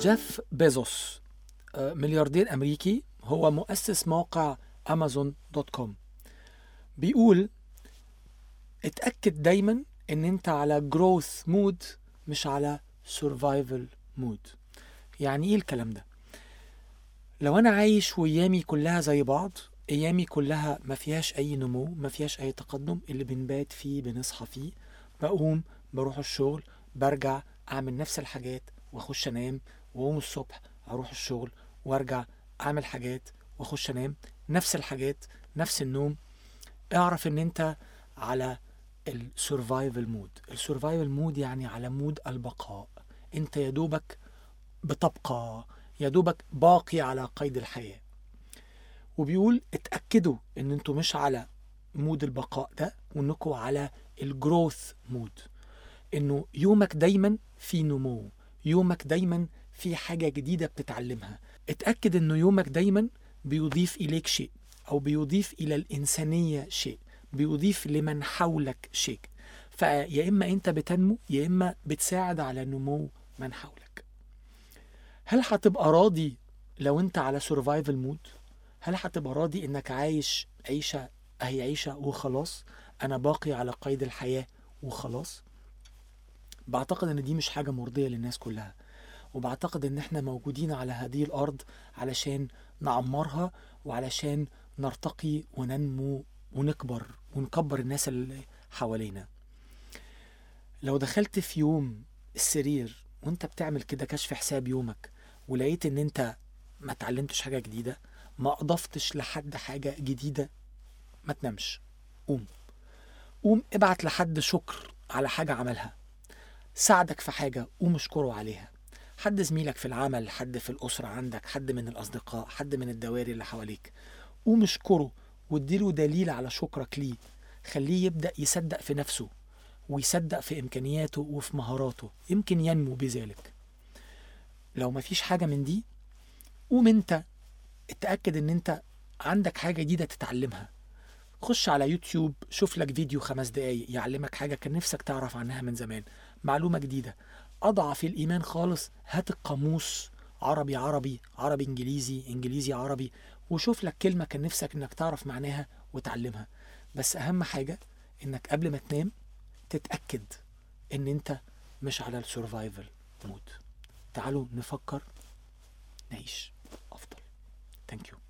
جيف بيزوس ملياردير أمريكي، هو مؤسس موقع Amazon.com، بيقول اتأكد دايما ان انت على growth مود مش على survival مود. يعني ايه الكلام ده؟ لو انا عايش وايامي كلها زي بعض، ايامي كلها ما فيهاش اي نمو، ما فيهاش اي تقدم، اللي بنبات فيه بنصحى فيه، بقوم بروح الشغل برجع اعمل نفس الحاجات واخش انام، واقوم الصبح اروح الشغل وارجع اعمل حاجات واخش انام، نفس الحاجات نفس النوم، اعرف ان انت على السرفايفل مود. السرفايفل مود يعني على مود البقاء، انت يدوبك بتبقى، يدوبك باقي على قيد الحياة. وبيقول اتأكدوا ان انتوا مش على مود البقاء ده، وانكوا على الجروث مود، انه يومك دايما في نمو، يومك دايما في حاجة جديدة بتتعلمها. اتأكد انه يومك دايما بيضيف إليك شيء، أو بيضيف إلى الإنسانية شيء، بيضيف لمن حولك شيء. فيا إما أنت بتنمو، يا إما بتساعد على نمو من حولك. هل هتبقى راضي لو أنت على سرفايفل مود؟ هل هتبقى راضي إنك عايش عيشة أهي عيشة وخلاص، أنا باقي على قيد الحياة وخلاص؟ بعتقد إن دي مش حاجة مرضية للناس كلها، وبعتقد إن إحنا موجودين على هذه الأرض علشان نعمرها، وعلشان نرتقي وننمو ونكبر ونكبر الناس اللي حوالينا. لو دخلت في يوم السرير وانت بتعمل كده كشف حساب يومك، ولقيت ان انت ما تعلمتش حاجة جديدة، ما اضفتش لحد حاجة جديدة، ما تنامش، قوم ابعت لحد شكر على حاجة عملها، ساعدك في حاجة قوم اشكره عليها، حد زميلك في العمل، حد في الأسرة عندك، حد من الأصدقاء، حد من الدوائر اللي حواليك، قوم اشكره واديله دليل على شكرك ليه، خليه يبدأ يصدق في نفسه ويصدق في إمكانياته وفي مهاراته، يمكن ينمو بذلك. لو ما فيش حاجة من دي، قوم انت اتأكد ان انت عندك حاجة جديدة تتعلمها، خش على يوتيوب شوف لك فيديو 5 دقايق يعلمك حاجة كان نفسك تعرف عنها من زمان، معلومة جديدة. أضعف الإيمان خالص، هات القاموس عربي عربي عربي إنجليزي إنجليزي عربي، وشوف لك كلمة كان نفسك إنك تعرف معناها وتعلمها. بس أهم حاجة إنك قبل ما تنام تتأكد إن أنت مش على السورفايفل مود. تعالوا نفكر نعيش أفضل. Thank you.